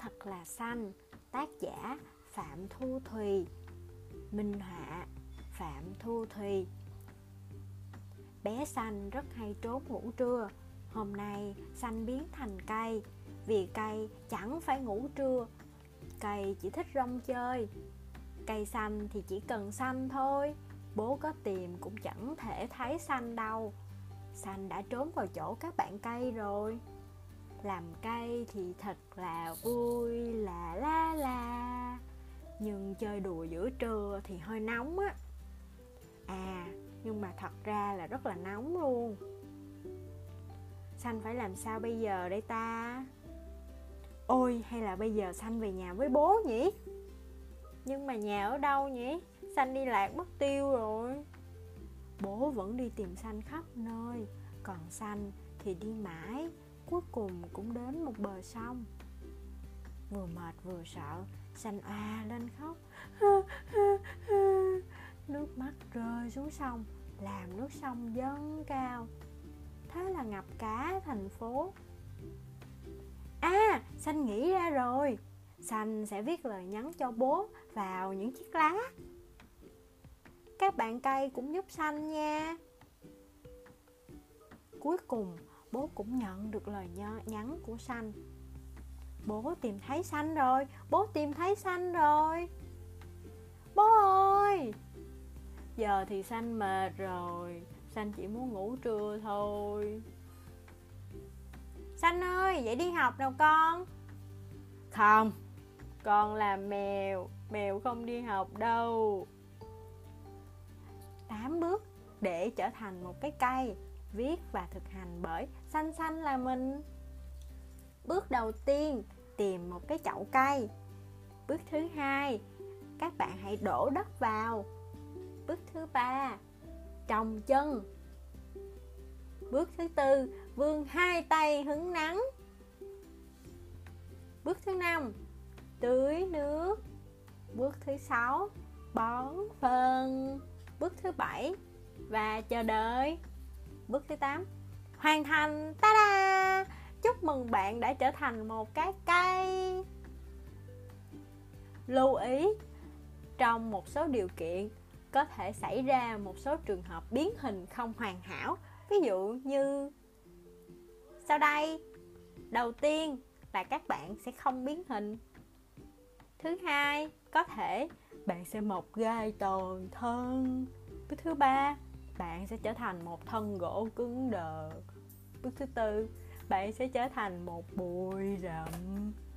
thật là xanh, tác giả Phạm Thu Thùy, minh họa Phạm Thu Thùy. Bé xanh rất hay trốn ngủ trưa, hôm nay xanh biến thành cây, vì cây chẳng phải ngủ trưa, cây chỉ thích rong chơi. Cây xanh thì chỉ cần xanh thôi, bố có tìm cũng chẳng thể thấy xanh đâu. Xanh đã trốn vào chỗ các bạn cây rồi. Làm cây thì thật là vui, là la la, nhưng chơi đùa giữa trưa thì hơi nóng á. À, nhưng mà thật ra là rất là nóng luôn. Xanh phải làm sao bây giờ đây ta? Ôi, hay là bây giờ Xanh về nhà với bố nhỉ? Nhưng mà nhà ở đâu nhỉ? Xanh đi lạc mất tiêu rồi. Bố vẫn đi tìm Xanh khắp nơi, còn Xanh thì đi mãi, cuối cùng cũng đến một bờ sông. Vừa mệt vừa sợ, Xanh oà lên khóc. Nước mắt rơi xuống sông, làm nước sông dâng cao, thế là ngập cả thành phố. À, Xanh nghĩ ra rồi, Xanh sẽ viết lời nhắn cho bố vào những chiếc lá. Các bạn cây cũng giúp Xanh nha. Cuối cùng bố cũng nhận được lời nhắn của Xanh. Bố tìm thấy Xanh rồi, bố tìm thấy Xanh rồi. Bố ơi, giờ thì Xanh mệt rồi, Xanh chỉ muốn ngủ trưa thôi. Xanh ơi, vậy đi học nào con? Không, con là mèo, mèo không đi học đâu. 8 bước để trở thành một cái cây, viết và thực hành bởi Xanh Xanh là mình. Bước đầu tiên, tìm một cái chậu cây. Bước thứ hai, các bạn hãy đổ đất vào. Bước thứ ba, trồng chân. Bước thứ tư, vươn hai tay hứng nắng. Bước thứ năm, tưới nước. Bước thứ sáu, bón phân. Bước thứ bảy, và chờ đợi. Bước thứ tám, hoàn thành. Ta-da! Chúc mừng bạn đã trở thành một cái cây. Lưu ý, trong một số điều kiện có thể xảy ra một số trường hợp biến hình không hoàn hảo. Ví dụ như sau đây. Đầu tiên là các bạn sẽ không biến hình. Thứ hai, có thể bạn sẽ mọc gai toàn thân. Bước thứ ba, bạn sẽ trở thành một thân gỗ cứng đờ. Bước thứ tư, bạn sẽ trở thành một bụi rậm.